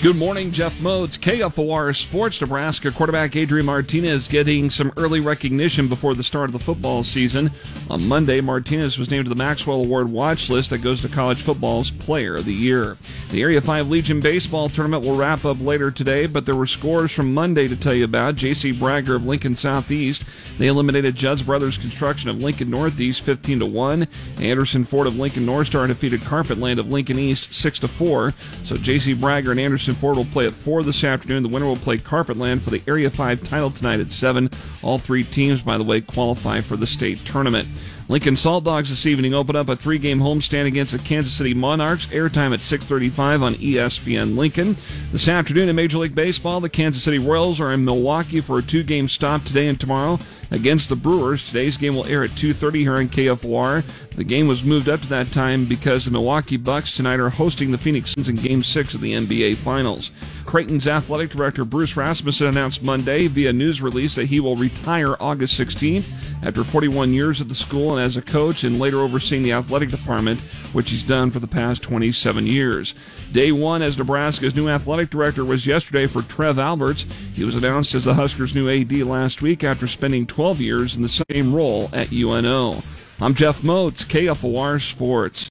Good morning, Jeff Modes, KFOR Sports. Nebraska quarterback Adrian Martinez getting some early recognition before the start of the football season. On Monday, Martinez was named to the Maxwell Award watch list that goes to college football's Player of the Year. The Area 5 Legion baseball tournament will wrap up later today, but there were scores from Monday to tell you about. J.C. Bragger of Lincoln Southeast, they eliminated Judd's Brothers Construction of Lincoln Northeast 15-1. Anderson Ford of Lincoln North Star defeated Carpetland of Lincoln East 6-4. So J.C. Bragger and Anderson Ford will play at 4 this afternoon. The winner will play Carpetland for the Area 5 title tonight at 7. All three teams, by the way, qualify for the state tournament. Lincoln Salt Dogs this evening open up a 3-game homestand against the Kansas City Monarchs. Airtime at 6:35 on ESPN Lincoln. This afternoon in Major League Baseball, the Kansas City Royals are in Milwaukee for a 2-game stop today and tomorrow against the Brewers. Today's game will air at 2:30 here on KFOR. The game was moved up to that time because the Milwaukee Bucks tonight are hosting the Phoenix Suns in Game 6 of the NBA Finals. Creighton's athletic director Bruce Rasmussen announced Monday via news release that he will retire August 16th after 41 years at the school and as a coach and later overseeing the athletic department, which he's done for the past 27 years. Day one as Nebraska's new athletic director was yesterday for Trev Alberts. He was announced as the Huskers' new AD last week after spending 12 years in the same role at UNO. I'm Jeff Motes, KFOR Sports.